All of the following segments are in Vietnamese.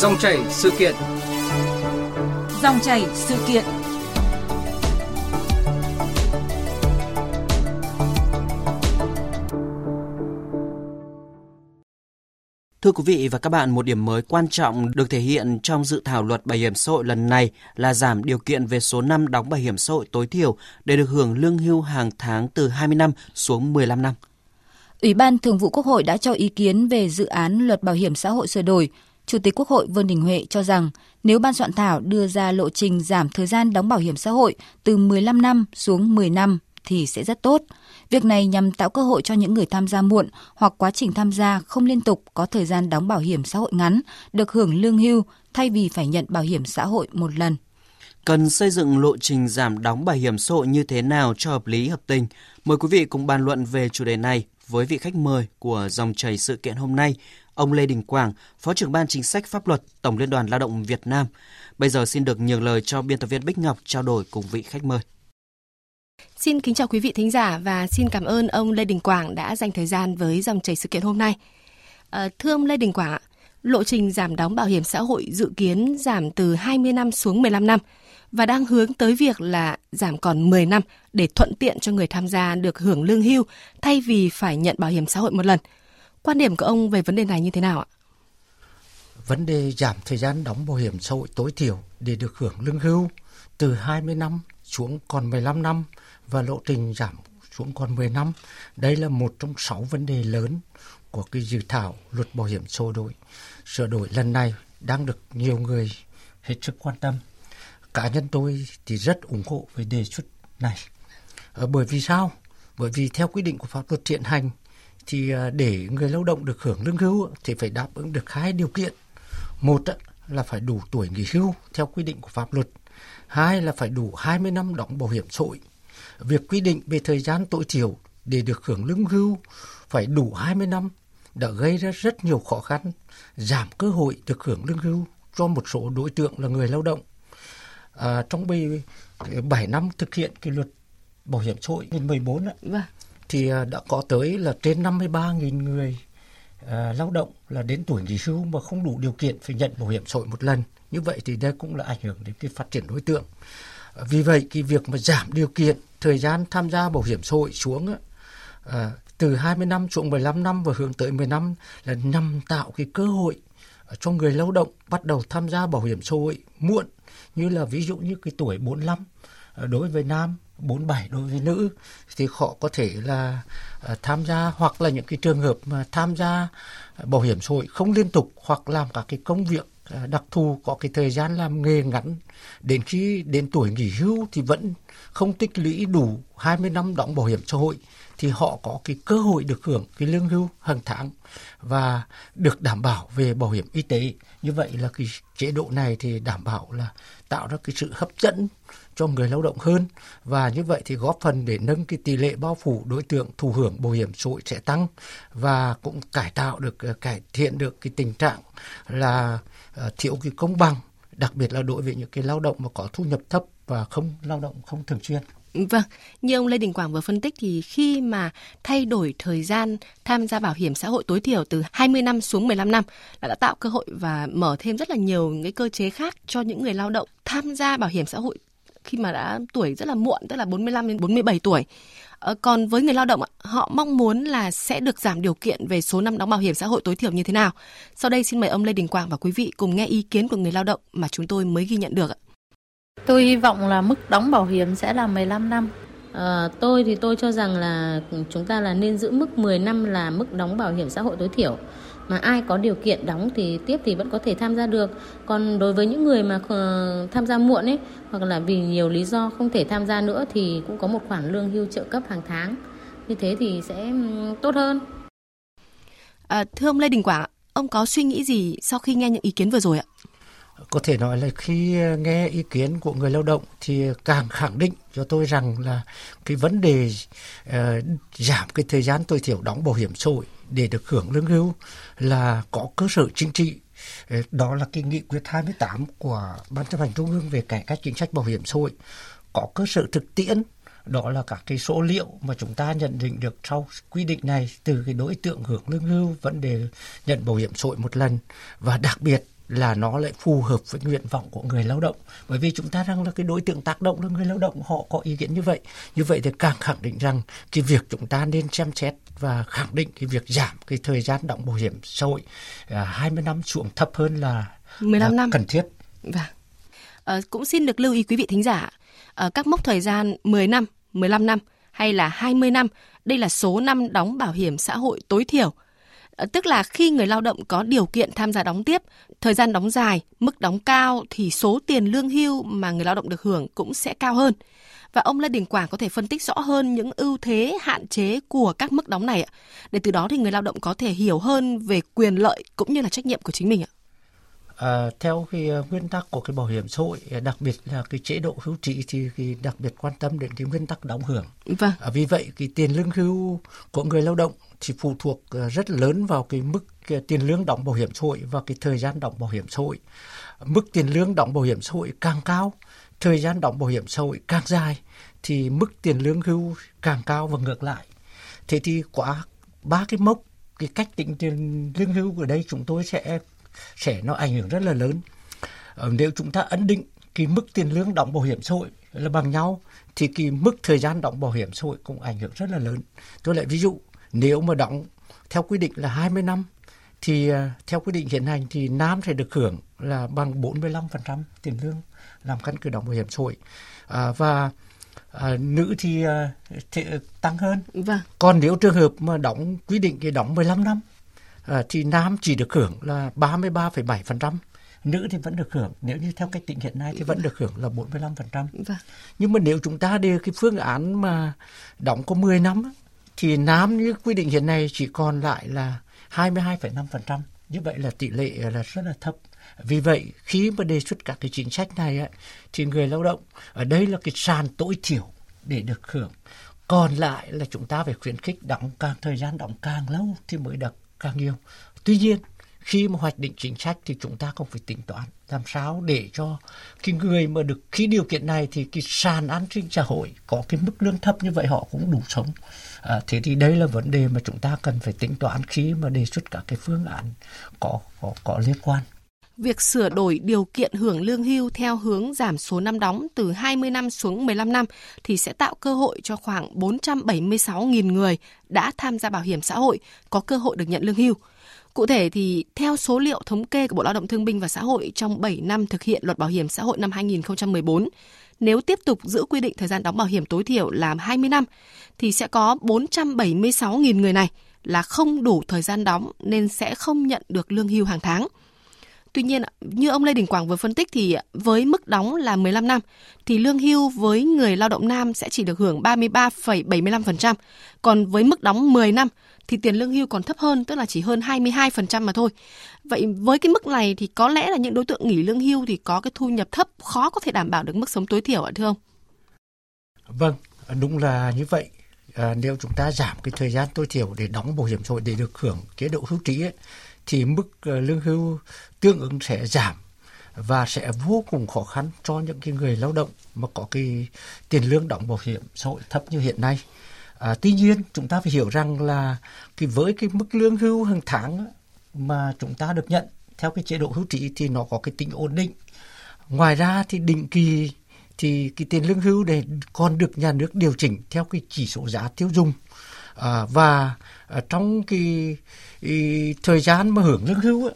Dòng chảy sự kiện. Dòng chảy sự kiện. Thưa quý vị và các bạn, một điểm mới quan trọng được thể hiện trong dự thảo luật bảo hiểm xã hội lần này là giảm điều kiện về số năm đóng bảo hiểm xã hội tối thiểu để được hưởng lương hưu hàng tháng từ 20 năm xuống 15 năm. Ủy ban Thường vụ Quốc hội đã cho ý kiến về dự án luật bảo hiểm xã hội sửa đổi. Chủ tịch Quốc hội Vương Đình Huệ cho rằng nếu ban soạn thảo đưa ra lộ trình giảm thời gian đóng bảo hiểm xã hội từ 15 năm xuống 10 năm thì sẽ rất tốt. Việc này nhằm tạo cơ hội cho những người tham gia muộn hoặc quá trình tham gia không liên tục có thời gian đóng bảo hiểm xã hội ngắn, được hưởng lương hưu thay vì phải nhận bảo hiểm xã hội một lần. Cần xây dựng lộ trình giảm đóng bảo hiểm xã hội như thế nào cho hợp lý hợp tình? Mời quý vị cùng bàn luận về chủ đề này với vị khách mời của Dòng chảy sự kiện hôm nay, ông Lê Đình Quảng, Phó trưởng Ban Chính sách Pháp luật, Tổng Liên đoàn Lao động Việt Nam. Bây giờ xin được nhường lời cho biên tập viên Bích Ngọc trao đổi cùng vị khách mời. Xin kính chào quý vị thính giả và xin cảm ơn ông Lê Đình Quảng đã dành thời gian với Dòng chảy sự kiện hôm nay. Thưa ông Lê Đình Quảng ạ, lộ trình giảm đóng bảo hiểm xã hội dự kiến giảm từ 20 năm xuống 15 năm và đang hướng tới việc là giảm còn 10 năm để thuận tiện cho người tham gia được hưởng lương hưu thay vì phải nhận bảo hiểm xã hội một lần. Quan điểm của ông về vấn đề này như thế nào ạ? Vấn đề giảm thời gian đóng bảo hiểm xã hội tối thiểu để được hưởng lương hưu từ 20 năm xuống còn 15 năm và lộ trình giảm xuống còn 10 năm. Đây là một trong 6 vấn đề lớn của cái dự thảo luật bảo hiểm xã hội sửa đổi lần này đang được nhiều người hết sức quan tâm. Cá nhân tôi thì rất ủng hộ về đề xuất này. Bởi vì sao? Bởi vì theo quy định của pháp luật hiện hành thì để người lao động được hưởng lương hưu thì phải đáp ứng được 2 điều kiện. Một là phải đủ tuổi nghỉ hưu theo quy định của pháp luật. 2 là phải đủ 20 năm đóng bảo hiểm xã hội. Việc quy định về thời gian tối thiểu để được hưởng lương hưu phải đủ 20 năm đã gây ra rất nhiều khó khăn, giảm cơ hội được hưởng lương hưu cho một số đối tượng là người lao động. Trong 7 năm thực hiện cái luật bảo hiểm xã hội 2014 thì đã có tới là trên 53.000 người lao động là đến tuổi nghỉ hưu mà không đủ điều kiện phải nhận bảo hiểm xã hội một lần. Như vậy thì đây cũng là ảnh hưởng đến cái phát triển đối tượng. Vì vậy cái việc mà giảm điều kiện thời gian tham gia bảo hiểm xã hội xuống từ 20 năm xuống 15 năm và hướng tới 10 năm là nhằm tạo cái cơ hội cho người lao động bắt đầu tham gia bảo hiểm xã hội muộn, như là ví dụ như cái tuổi 45 đối với nam, 47 đối với nữ thì họ có thể là tham gia, hoặc là những cái trường hợp mà tham gia bảo hiểm xã hội không liên tục hoặc làm các cái công việc đặc thù có cái thời gian làm nghề ngắn, đến khi đến tuổi nghỉ hưu thì vẫn không tích lũy đủ 20 năm đóng bảo hiểm xã hội thì họ có cái cơ hội được hưởng cái lương hưu hàng tháng và được đảm bảo về bảo hiểm y tế. Như vậy là cái chế độ này thì đảm bảo là tạo ra cái sự hấp dẫn cho người lao động hơn, và như vậy thì góp phần để nâng cái tỷ lệ bao phủ đối tượng thụ hưởng bảo hiểm xã hội sẽ tăng, và cũng cải thiện được cái tình trạng là thiếu cái công bằng, đặc biệt là đối với những cái lao động mà có thu nhập thấp và không lao động không thường xuyên. Vâng, như ông Lê Đình Quảng vừa phân tích thì khi mà thay đổi thời gian tham gia bảo hiểm xã hội tối thiểu từ 20 năm xuống 15 năm đã tạo cơ hội và mở thêm rất là nhiều những cái cơ chế khác cho những người lao động tham gia bảo hiểm xã hội khi mà đã tuổi rất là muộn, tức là 45 đến 47 tuổi. Còn với người lao động, họ mong muốn là sẽ được giảm điều kiện về số năm đóng bảo hiểm xã hội tối thiểu như thế nào. Sau đây xin mời ông Lê Đình Quảng và quý vị cùng nghe ý kiến của người lao động mà chúng tôi mới ghi nhận được. Tôi hy vọng là mức đóng bảo hiểm sẽ là 15 năm. Tôi cho rằng là chúng ta là nên giữ mức 10 năm là mức đóng bảo hiểm xã hội tối thiểu. Mà ai có điều kiện đóng thì tiếp thì vẫn có thể tham gia được. Còn đối với những người mà tham gia muộn ấy, hoặc là vì nhiều lý do không thể tham gia nữa thì cũng có một khoản lương hưu trợ cấp hàng tháng. Như thế thì sẽ tốt hơn. Thưa ông Lê Đình Quảng, ông có suy nghĩ gì sau khi nghe những ý kiến vừa rồi ạ? Có thể nói là khi nghe ý kiến của người lao động thì càng khẳng định cho tôi rằng là cái vấn đề giảm cái thời gian tối thiểu đóng bảo hiểm xã hội để được hưởng lương hưu là có cơ sở chính trị. Đó là cái nghị quyết 28 của Ban Chấp hành Trung ương về cải cách chính sách bảo hiểm xã hội, có cơ sở thực tiễn. Đó là các cái số liệu mà chúng ta nhận định được sau quy định này, từ cái đối tượng hưởng lương hưu, vấn đề nhận bảo hiểm xã hội một lần, và đặc biệt là nó lại phù hợp với nguyện vọng của người lao động. Bởi vì chúng ta đang là cái đối tượng tác động là người lao động, họ có ý kiến như vậy. Như vậy thì càng khẳng định rằng cái việc chúng ta nên xem xét và khẳng định cái việc giảm cái thời gian đóng bảo hiểm xã hội 20 năm xuống thấp hơn là 15 năm cần thiết. Vâng. Cũng xin được lưu ý quý vị thính giả, các mốc thời gian 10 năm, 15 năm hay là 20 năm, đây là số năm đóng bảo hiểm xã hội tối thiểu. Tức là khi người lao động có điều kiện tham gia đóng tiếp, thời gian đóng dài, mức đóng cao thì số tiền lương hưu mà người lao động được hưởng cũng sẽ cao hơn. Và ông Lê Đình Quảng có thể phân tích rõ hơn những ưu thế, hạn chế của các mức đóng này ạ. Để từ đó thì người lao động có thể hiểu hơn về quyền lợi cũng như là trách nhiệm của chính mình ạ. Theo cái nguyên tắc của cái bảo hiểm xã hội, đặc biệt là cái chế độ hưu trí thì đặc biệt quan tâm đến cái nguyên tắc đóng hưởng. Vâng. Vì vậy cái tiền lương hưu của người lao động thì phụ thuộc rất lớn vào cái mức tiền lương đóng bảo hiểm xã hội và cái thời gian đóng bảo hiểm xã hội. Mức tiền lương đóng bảo hiểm xã hội càng cao, thời gian đóng bảo hiểm xã hội càng dài thì mức tiền lương hưu càng cao và ngược lại. Thế thì quá ba cái mốc, cái cách tính tiền lương hưu ở đây chúng tôi sẽ nó ảnh hưởng rất là lớn. Nếu chúng ta ấn định cái mức tiền lương đóng bảo hiểm xã hội là bằng nhau thì cái mức thời gian đóng bảo hiểm xã hội cũng ảnh hưởng rất là lớn. Tôi lại ví dụ, nếu mà đóng theo quy định là 20 năm thì theo quy định hiện hành thì nam sẽ được hưởng là bằng 45% tiền lương làm căn cứ đóng bảo hiểm xã hội, nữ thì tăng hơn. Vâng. Còn nếu trường hợp mà đóng quy định cái đóng 15 năm thì nam chỉ được hưởng là 33,7%, nữ thì vẫn được hưởng, nếu như theo cách tính hiện nay thì vẫn được hưởng là 45%. Vâng. Nhưng mà nếu chúng ta đưa cái phương án mà đóng có 10 năm thì nam như quy định hiện nay chỉ còn lại là 22,5%. Như vậy là tỷ lệ là rất là thấp. Vì vậy khi mà đề xuất các cái chính sách này thì người lao động ở đây là cái sàn tối thiểu để được hưởng. Còn lại là chúng ta phải khuyến khích đóng càng thời gian đóng càng lâu thì mới được càng nhiều. Tuy nhiên khi mà hoạch định chính sách thì chúng ta cũng phải tính toán làm sao để cho cái người mà được khi điều kiện này thì cái sàn an sinh xã hội có cái mức lương thấp như vậy họ cũng đủ sống. Thế thì đây là vấn đề mà chúng ta cần phải tính toán khi mà đề xuất các cái phương án có liên quan. Việc sửa đổi điều kiện hưởng lương hưu theo hướng giảm số năm đóng từ 20 năm xuống 15 năm thì sẽ tạo cơ hội cho khoảng 476.000 người đã tham gia bảo hiểm xã hội có cơ hội được nhận lương hưu. Cụ thể thì theo số liệu thống kê của Bộ Lao động Thương binh và Xã hội trong 7 năm thực hiện Luật Bảo hiểm xã hội năm 2014, nếu tiếp tục giữ quy định thời gian đóng bảo hiểm tối thiểu là 20 năm thì sẽ có 476.000 người này là không đủ thời gian đóng nên sẽ không nhận được lương hưu hàng tháng. Tuy nhiên, như ông Lê Đình Quảng vừa phân tích thì với mức đóng là 15 năm thì lương hưu với người lao động nam sẽ chỉ được hưởng 33,75%. Còn với mức đóng 10 năm thì tiền lương hưu còn thấp hơn, tức là chỉ hơn 22% mà thôi. Vậy với cái mức này thì có lẽ là những đối tượng nghỉ lương hưu thì có cái thu nhập thấp, khó có thể đảm bảo được mức sống tối thiểu ạ, thưa ông? Vâng, đúng là như vậy. Nếu chúng ta giảm cái thời gian tối thiểu để đóng bảo hiểm xã hội để được hưởng chế độ hưu trí thì mức lương hưu tương ứng sẽ giảm và sẽ vô cùng khó khăn cho những cái người lao động mà có cái tiền lương đóng bảo hiểm xã hội thấp như hiện nay. Tuy nhiên chúng ta phải hiểu rằng là với cái mức lương hưu hàng tháng mà chúng ta được nhận theo cái chế độ hưu trí thì nó có cái tính ổn định. Ngoài ra thì định kỳ thì cái tiền lương hưu này còn được nhà nước điều chỉnh theo cái chỉ số giá tiêu dùng. Và trong cái thời gian mà hưởng lương hưu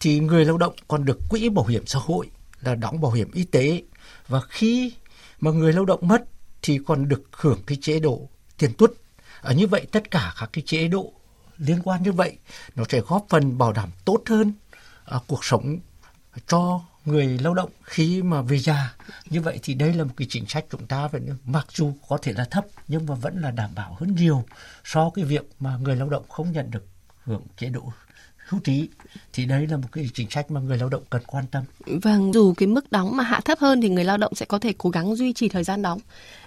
thì người lao động còn được quỹ bảo hiểm xã hội là đóng bảo hiểm y tế, và khi mà người lao động mất thì còn được hưởng cái chế độ tiền tuất. Như vậy tất cả các cái chế độ liên quan như vậy nó sẽ góp phần bảo đảm tốt hơn cuộc sống cho người lao động khi mà về già. Như vậy thì đây là một cái chính sách chúng ta phải, mặc dù có thể là thấp nhưng mà vẫn là đảm bảo hơn nhiều so với cái việc mà người lao động không nhận được hưởng chế độ hưu trí. Thì đây là một cái chính sách mà người lao động cần quan tâm. Vâng, dù cái mức đóng mà hạ thấp hơn thì người lao động sẽ có thể cố gắng duy trì thời gian đóng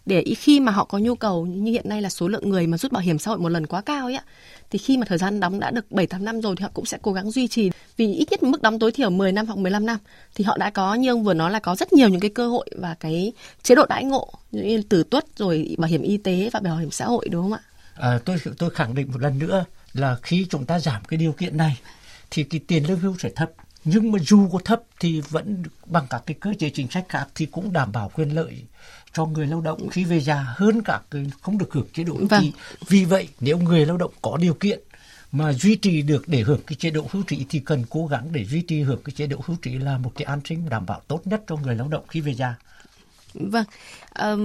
để khi mà họ có nhu cầu, như hiện nay là số lượng người mà rút bảo hiểm xã hội một lần quá cao ấy ạ, thì khi mà thời gian đóng đã được 7-8 năm rồi thì họ cũng sẽ cố gắng duy trì, vì ít nhất mức đóng tối thiểu 10 năm hoặc 15 năm thì họ đã có, như ông vừa nói, là có rất nhiều những cái cơ hội và cái chế độ đãi ngộ như tử tuất rồi bảo hiểm y tế và bảo hiểm xã hội, đúng không ạ? Tôi khẳng định một lần nữa là khi chúng ta giảm cái điều kiện này thì cái tiền lương hưu sẽ thấp. Nhưng mà dù có thấp thì vẫn bằng các cái cơ chế chính sách khác thì cũng đảm bảo quyền lợi cho người lao động khi về già hơn cả cái không được hưởng chế độ hưu trí. Vì vậy nếu người lao động có điều kiện mà duy trì được để hưởng cái chế độ hưu trí thì cần cố gắng để duy trì hưởng cái chế độ hưu trí là một cái an sinh đảm bảo tốt nhất cho người lao động khi về già. Vâng,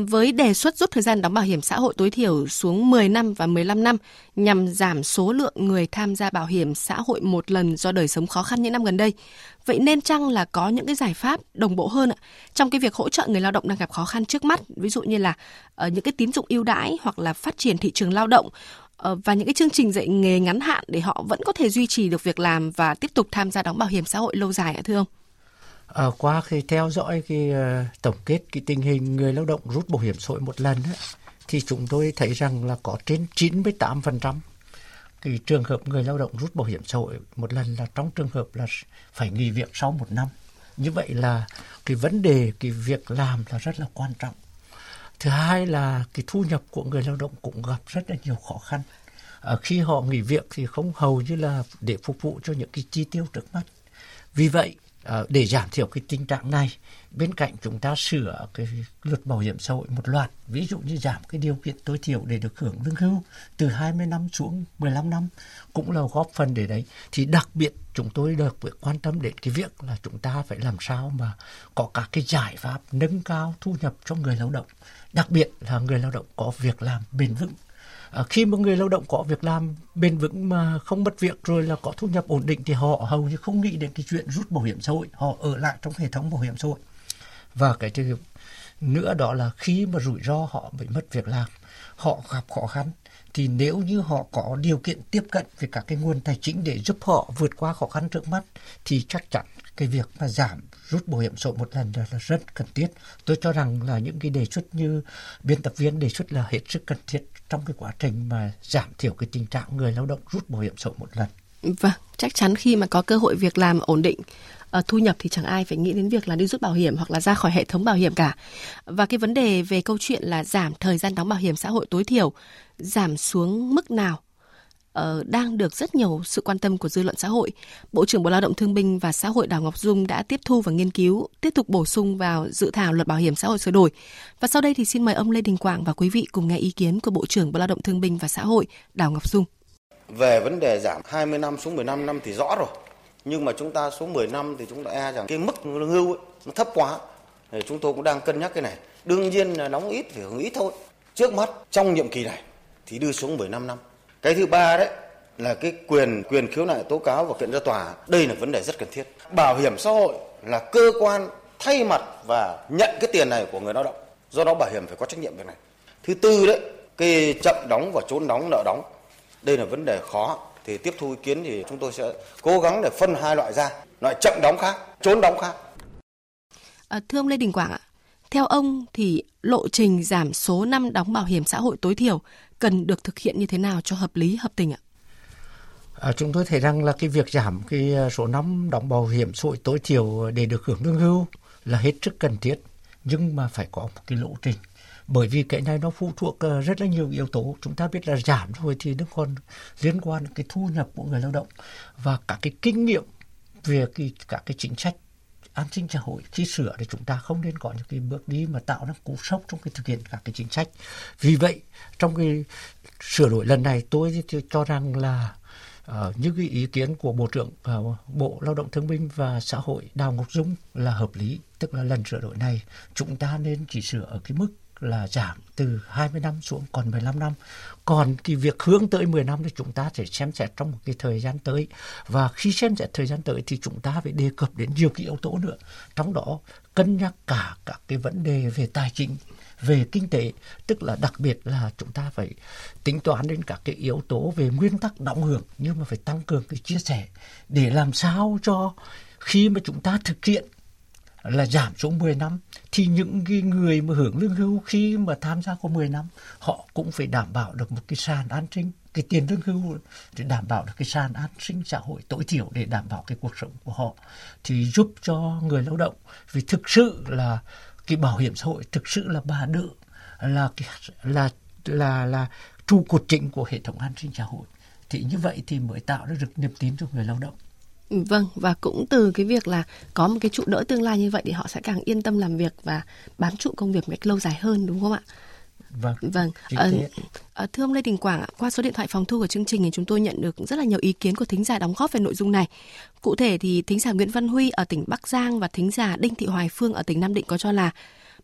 với đề xuất rút thời gian đóng bảo hiểm xã hội tối thiểu xuống 10 năm và 15 năm nhằm giảm số lượng người tham gia bảo hiểm xã hội một lần do đời sống khó khăn những năm gần đây. Vậy nên chăng là có những cái giải pháp đồng bộ hơn ạ trong cái việc hỗ trợ người lao động đang gặp khó khăn trước mắt, ví dụ như là những cái tín dụng ưu đãi hoặc là phát triển thị trường lao động và những cái chương trình dạy nghề ngắn hạn để họ vẫn có thể duy trì được việc làm và tiếp tục tham gia đóng bảo hiểm xã hội lâu dài ạ thưa ông? Qua khi theo dõi cái tổng kết cái tình hình người lao động rút bảo hiểm xã hội một lần thì chúng tôi thấy rằng là có trên 98% cái trường hợp người lao động rút bảo hiểm xã hội một lần là trong trường hợp là phải nghỉ việc sau một năm. Như vậy là cái vấn đề cái việc làm là rất là quan trọng. Thứ hai là cái thu nhập của người lao động cũng gặp rất là nhiều khó khăn. Khi họ nghỉ việc thì không hầu như là để phục vụ cho những cái chi tiêu trước mắt. Vì vậy để giảm thiểu cái tình trạng này, bên cạnh chúng ta sửa cái luật bảo hiểm xã hội một loạt, ví dụ như giảm cái điều kiện tối thiểu để được hưởng lương hưu từ 20 năm xuống 15 năm cũng là góp phần để đấy. Thì đặc biệt chúng tôi được quan tâm đến cái việc là chúng ta phải làm sao mà có các cái giải pháp nâng cao thu nhập cho người lao động, đặc biệt là người lao động có việc làm bền vững. Khi mà người lao động có việc làm bền vững mà không mất việc rồi là có thu nhập ổn định thì họ hầu như không nghĩ đến cái chuyện rút bảo hiểm xã hội, họ ở lại trong hệ thống bảo hiểm xã hội. Và cái thứ nữa đó là khi mà rủi ro họ bị mất việc làm, họ gặp khó khăn thì nếu như họ có điều kiện tiếp cận về các cái nguồn tài chính để giúp họ vượt qua khó khăn trước mắt thì chắc chắn cái việc mà giảm rút bảo hiểm xã hội một lần là rất cần thiết. Tôi cho rằng là những cái đề xuất như biên tập viên đề xuất là hết sức cần thiết trong cái quá trình mà giảm thiểu cái tình trạng người lao động rút bảo hiểm xã hội một lần. Vâng, chắc chắn khi mà có cơ hội việc làm ổn định, thu nhập thì chẳng ai phải nghĩ đến việc là đi rút bảo hiểm hoặc là ra khỏi hệ thống bảo hiểm cả. Và cái vấn đề về câu chuyện là giảm thời gian đóng bảo hiểm xã hội tối thiểu, giảm xuống mức nào đang được rất nhiều sự quan tâm của dư luận xã hội. Bộ trưởng Bộ Lao động Thương binh và Xã hội Đào Ngọc Dung đã tiếp thu và nghiên cứu, tiếp tục bổ sung vào dự thảo Luật Bảo hiểm xã hội sửa đổi. Và sau đây thì xin mời ông Lê Đình Quảng và quý vị cùng nghe ý kiến của Bộ trưởng Bộ Lao động Thương binh và Xã hội Đào Ngọc Dung. Về vấn đề giảm 20 năm xuống 15 năm thì rõ rồi. Nhưng mà chúng ta xuống 10 năm thì chúng ta rằng cái mức lương hưu ấy, nó thấp quá. Thì chúng tôi cũng đang cân nhắc cái này. Đương nhiên là đóng ít phải hưởng ít thôi. Trước mắt trong nhiệm kỳ này thì đưa xuống 15 năm. Cái thứ ba đấy là cái quyền khiếu nại tố cáo và kiện ra tòa. Đây là vấn đề rất cần thiết. Bảo hiểm xã hội là cơ quan thay mặt và nhận cái tiền này của người lao động. Do đó bảo hiểm phải có trách nhiệm việc này. Thứ tư đấy, cái chậm đóng và trốn đóng, nợ đóng. Đây là vấn đề khó. Thì tiếp thu ý kiến thì chúng tôi sẽ cố gắng để phân hai loại ra. Loại chậm đóng khác, trốn đóng khác. Thưa ông Lê Đình Quảng ạ, theo ông thì lộ trình giảm số năm đóng bảo hiểm xã hội tối thiểu cần được thực hiện như thế nào cho hợp lý, hợp tình ạ? Chúng tôi thấy rằng là cái việc giảm cái số năm đóng bảo hiểm xã hội tối thiểu để được hưởng lương hưu là hết sức cần thiết, nhưng mà phải có một cái lộ trình. Bởi vì cái này nó phụ thuộc rất là nhiều yếu tố. Chúng ta biết là giảm rồi thì nó còn liên quan đến cái thu nhập của người lao động và cả cái kinh nghiệm về cả cái chính sách an sinh xã hội khi sửa thì chúng ta không nên có những cái bước đi mà tạo ra cú sốc trong cái thực hiện các cái chính sách. Vì vậy trong cái sửa đổi lần này tôi cho rằng là những cái ý kiến của Bộ trưởng Bộ Lao động Thương binh và Xã hội Đào Ngọc Dung là hợp lý. Tức là lần sửa đổi này chúng ta nên chỉ sửa ở cái mức là giảm từ 20 năm xuống còn 15 năm. Còn cái việc hướng tới 10 năm thì chúng ta sẽ xem xét trong một cái thời gian tới. Và khi xem xét thời gian tới thì chúng ta phải đề cập đến nhiều cái yếu tố nữa. Trong đó cân nhắc cả các cái vấn đề về tài chính, về kinh tế. Tức là đặc biệt là chúng ta phải tính toán đến các cái yếu tố về nguyên tắc đóng hưởng. Nhưng mà phải tăng cường cái chia sẻ để làm sao cho khi mà chúng ta thực hiện là giảm xuống 10 năm thì những người mà hưởng lương hưu khi mà tham gia có 10 năm họ cũng phải đảm bảo được một cái sàn an sinh, cái tiền lương hưu để đảm bảo được cái sàn an sinh xã hội tối thiểu để đảm bảo cái cuộc sống của họ thì giúp cho người lao động. Vì thực sự là cái bảo hiểm xã hội thực sự là bà đỡ là trụ cột chính của hệ thống an sinh xã hội, thì như vậy thì mới tạo ra được niềm tin cho người lao động. Vâng, và cũng từ cái việc là có một cái trụ đỡ tương lai như vậy thì họ sẽ càng yên tâm làm việc và bám trụ công việc một cách lâu dài hơn, đúng không ạ? Vâng. Thưa ông Lê Đình Quảng, qua số điện thoại phòng thu của chương trình thì chúng tôi nhận được rất là nhiều ý kiến của thính giả đóng góp về nội dung này. Cụ thể thì thính giả Nguyễn Văn Huy ở tỉnh Bắc Giang và thính giả Đinh Thị Hoài Phương ở tỉnh Nam Định có cho là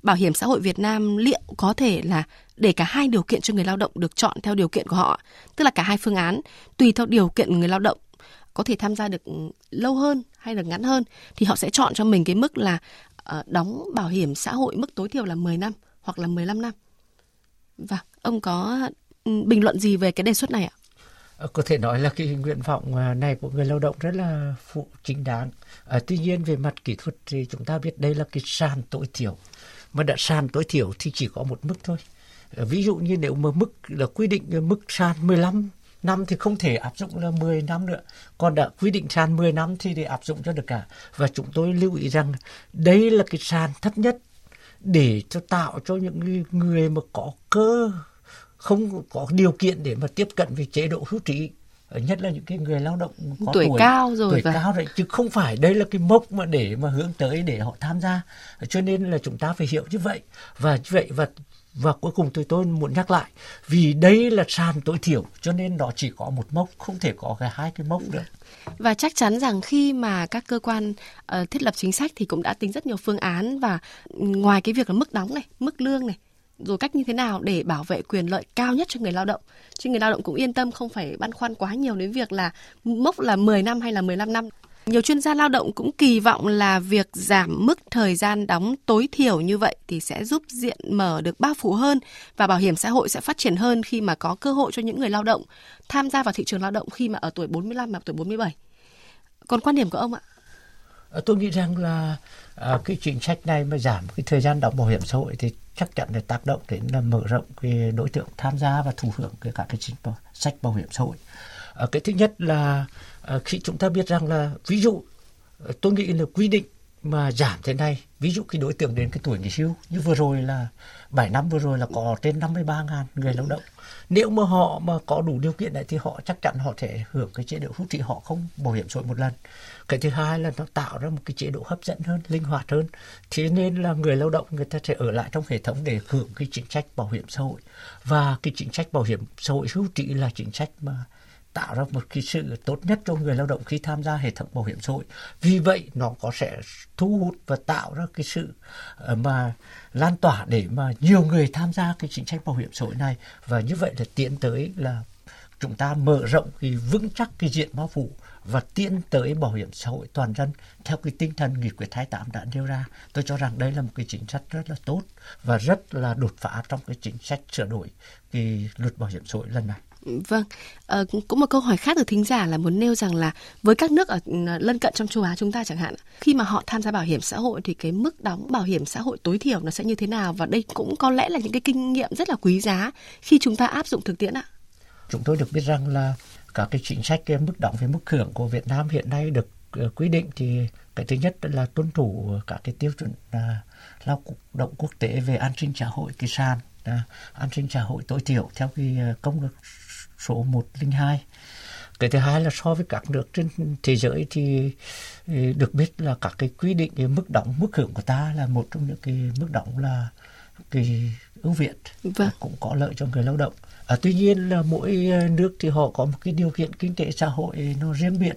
Bảo hiểm xã hội Việt Nam liệu có thể là để cả hai điều kiện cho người lao động được chọn theo điều kiện của họ, tức là cả hai phương án tùy theo điều kiện của người lao động có thể tham gia được lâu hơn hay là ngắn hơn thì họ sẽ chọn cho mình cái mức là đóng bảo hiểm xã hội mức tối thiểu là 10 năm hoặc là 15 năm. Và ông có bình luận gì về cái đề xuất này ạ? Có thể nói là cái nguyện vọng này của người lao động rất là chính đáng. Tuy nhiên về mặt kỹ thuật thì chúng ta biết đây là cái sàn tối thiểu. Mà đã sàn tối thiểu thì chỉ có một mức thôi. Ví dụ như nếu mà mức là quy định mức sàn 15 năm thì không thể áp dụng là 10 năm nữa. Còn đã quy định sàn 10 năm thì để áp dụng cho được cả. Và chúng tôi lưu ý rằng đây là cái sàn thấp nhất để cho tạo cho những người mà có cơ không có điều kiện để mà tiếp cận về chế độ hưu trí, nhất là những cái người lao động có tuổi cao rồi, chứ không phải đây là cái mốc mà để mà hướng tới để họ tham gia. Cho nên là chúng ta phải hiểu như vậy. Và cuối cùng tôi muốn nhắc lại, vì đây là sàn tối thiểu cho nên nó chỉ có một mốc, không thể có cả hai cái mốc được. Và chắc chắn rằng khi mà các cơ quan thiết lập chính sách thì cũng đã tính rất nhiều phương án, và ngoài cái việc là mức đóng này, mức lương này, rồi cách như thế nào để bảo vệ quyền lợi cao nhất cho người lao động. Chứ người lao động cũng yên tâm, không phải băn khoăn quá nhiều đến việc là mốc là 10 năm hay là 15 năm. Nhiều chuyên gia lao động cũng kỳ vọng là việc giảm mức thời gian đóng tối thiểu như vậy thì sẽ giúp diện mở được bao phủ hơn và bảo hiểm xã hội sẽ phát triển hơn khi mà có cơ hội cho những người lao động tham gia vào thị trường lao động khi mà ở tuổi 45 và tuổi 47. Còn quan điểm của ông ạ? Tôi nghĩ rằng là cái chính sách này mà giảm cái thời gian đóng bảo hiểm xã hội thì chắc chắn là tác động đến là mở rộng cái đối tượng tham gia và thụ hưởng cái các cái chính sách bảo hiểm xã hội. Cái thứ nhất là khi chúng ta biết rằng là ví dụ tôi nghĩ là quy định mà giảm thế này, ví dụ cái đối tượng đến cái tuổi nghỉ hưu như vừa rồi là 7 năm vừa rồi là có trên 53.000 người lao động. Nếu mà họ mà có đủ điều kiện này thì họ chắc chắn họ sẽ hưởng cái chế độ hưu trí, họ không bảo hiểm xã hội một lần. Cái thứ hai là nó tạo ra một cái chế độ hấp dẫn hơn, linh hoạt hơn. Thế nên là người lao động người ta sẽ ở lại trong hệ thống để hưởng cái chính sách bảo hiểm xã hội. Và cái chính sách bảo hiểm xã hội hưu trí là chính sách mà tạo ra một cái sự tốt nhất cho người lao động khi tham gia hệ thống bảo hiểm xã hội. Vì vậy nó có sẽ thu hút và tạo ra cái sự mà lan tỏa để mà nhiều người tham gia cái chính sách bảo hiểm xã hội này, và như vậy là tiến tới là chúng ta mở rộng cái vững chắc cái diện bao phủ và tiến tới bảo hiểm xã hội toàn dân theo cái tinh thần nghị quyết 28 đã nêu ra. Tôi cho rằng đây là một cái chính sách rất là tốt và rất là đột phá trong cái chính sách sửa đổi cái luật bảo hiểm xã hội lần này. Vâng, cũng một câu hỏi khác từ thính giả là muốn nêu rằng là với các nước ở lân cận trong châu Á chúng ta chẳng hạn, khi mà họ tham gia bảo hiểm xã hội thì cái mức đóng bảo hiểm xã hội tối thiểu nó sẽ như thế nào, và đây cũng có lẽ là những cái kinh nghiệm rất là quý giá khi chúng ta áp dụng thực tiễn ạ. Chúng tôi được biết rằng là các cái chính sách cái mức đóng với mức hưởng của Việt Nam hiện nay được quy định thì cái thứ nhất là tuân thủ các cái tiêu chuẩn lao động quốc tế về an sinh xã hội, cái sàn an sinh xã hội tối thiểu theo cái công ước số 102. Cái thứ hai là so với các nước trên thế giới thì được biết là các cái quy định cái mức đóng mức hưởng của ta là một trong những cái mức đóng là cái ưu việt, vâng, cũng có lợi cho người lao động. Tuy nhiên là mỗi nước thì họ có một cái điều kiện kinh tế xã hội nó riêng biệt.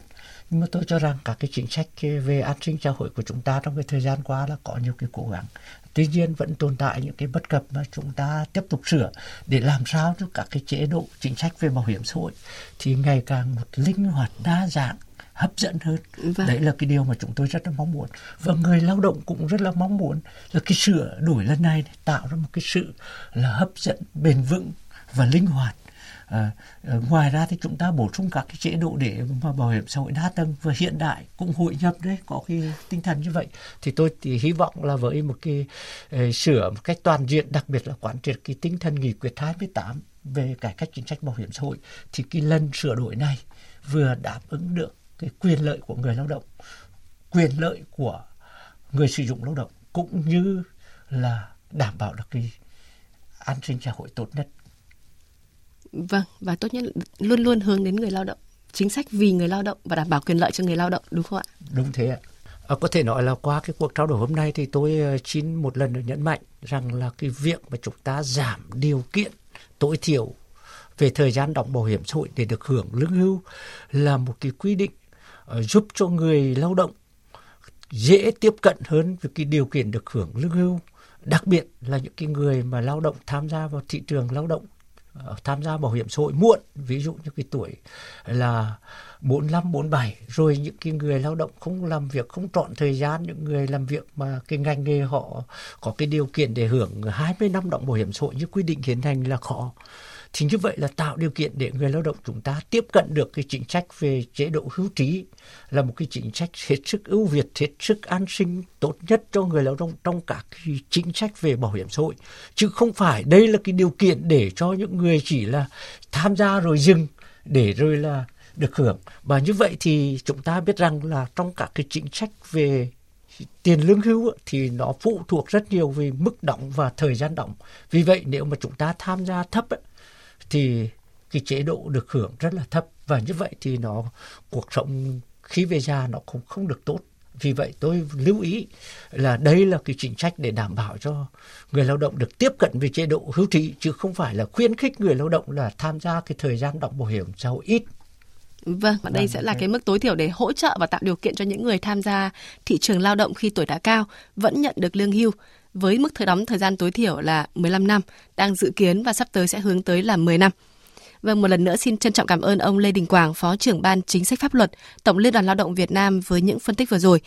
Nhưng mà tôi cho rằng các cái chính sách về an sinh xã hội của chúng ta trong cái thời gian qua là có nhiều cái cố gắng. Tuy nhiên vẫn tồn tại những cái bất cập mà chúng ta tiếp tục sửa để làm sao cho các cái chế độ chính sách về bảo hiểm xã hội thì ngày càng một linh hoạt, đa dạng, hấp dẫn hơn. Vâng. Đấy là cái điều mà chúng tôi rất là mong muốn. Và người lao động cũng rất là mong muốn là cái sửa đổi lần này tạo ra một cái sự là hấp dẫn, bền vững và linh hoạt. Ngoài ra thì chúng ta bổ sung các cái chế độ để mà bảo hiểm xã hội đa tầng và hiện đại, cũng hội nhập đấy, có cái tinh thần như vậy. Thì tôi thì hy vọng là với một cái sửa một cách toàn diện, đặc biệt là quán triệt cái tinh thần nghị quyết 28 về cải cách chính sách bảo hiểm xã hội, thì cái lần sửa đổi này vừa đáp ứng được cái quyền lợi của người lao động, quyền lợi của người sử dụng lao động, cũng như là đảm bảo được cái an sinh xã hội tốt nhất. Vâng, và tốt nhất luôn luôn hướng đến người lao động chính sách vì người lao động và đảm bảo quyền lợi cho người lao động, đúng không ạ? Đúng thế ạ. Có thể nói là qua cái cuộc trao đổi hôm nay thì tôi xin một lần nữa nhấn mạnh rằng là cái việc mà chúng ta giảm điều kiện tối thiểu về thời gian đóng bảo hiểm xã hội để được hưởng lương hưu là một cái quy định giúp cho người lao động dễ tiếp cận hơn với cái điều kiện được hưởng lương hưu, đặc biệt là những cái người mà lao động tham gia vào thị trường lao động, tham gia bảo hiểm xã hội muộn, ví dụ như cái tuổi là 45, 47, rồi những cái người lao động không làm việc, không trọn thời gian, những người làm việc mà cái ngành nghề họ có cái điều kiện để hưởng 20 năm đóng bảo hiểm xã hội như quy định hiện hành là khó. Thì như vậy là tạo điều kiện để người lao động chúng ta tiếp cận được cái chính sách về chế độ hưu trí là một cái chính sách hết sức ưu việt, hết sức an sinh tốt nhất cho người lao động trong các cái chính sách về bảo hiểm xã hội. Chứ không phải đây là cái điều kiện để cho những người chỉ là tham gia rồi dừng để rồi là được hưởng. Và như vậy thì chúng ta biết rằng là trong các cái chính sách về tiền lương hưu thì nó phụ thuộc rất nhiều về mức đóng và thời gian đóng. Vì vậy nếu mà chúng ta tham gia thấp thì cái chế độ được hưởng rất là thấp, và như vậy thì nó cuộc sống khi về già nó cũng không được tốt. Vì vậy tôi lưu ý là đây là cái chính sách để đảm bảo cho người lao động được tiếp cận với chế độ hưu trí, chứ không phải là khuyến khích người lao động là tham gia cái thời gian đóng bảo hiểm xã hội ít. Vâng, đây sẽ là cái mức tối thiểu để hỗ trợ và tạo điều kiện cho những người tham gia thị trường lao động khi tuổi đã cao vẫn nhận được lương hưu, với mức đóng thời gian tối thiểu là 15 năm, đang dự kiến và sắp tới sẽ hướng tới là 10 năm. Vâng, một lần nữa xin trân trọng cảm ơn ông Lê Đình Quảng, Phó trưởng Ban Chính sách Pháp luật, Tổng Liên đoàn Lao động Việt Nam với những phân tích vừa rồi.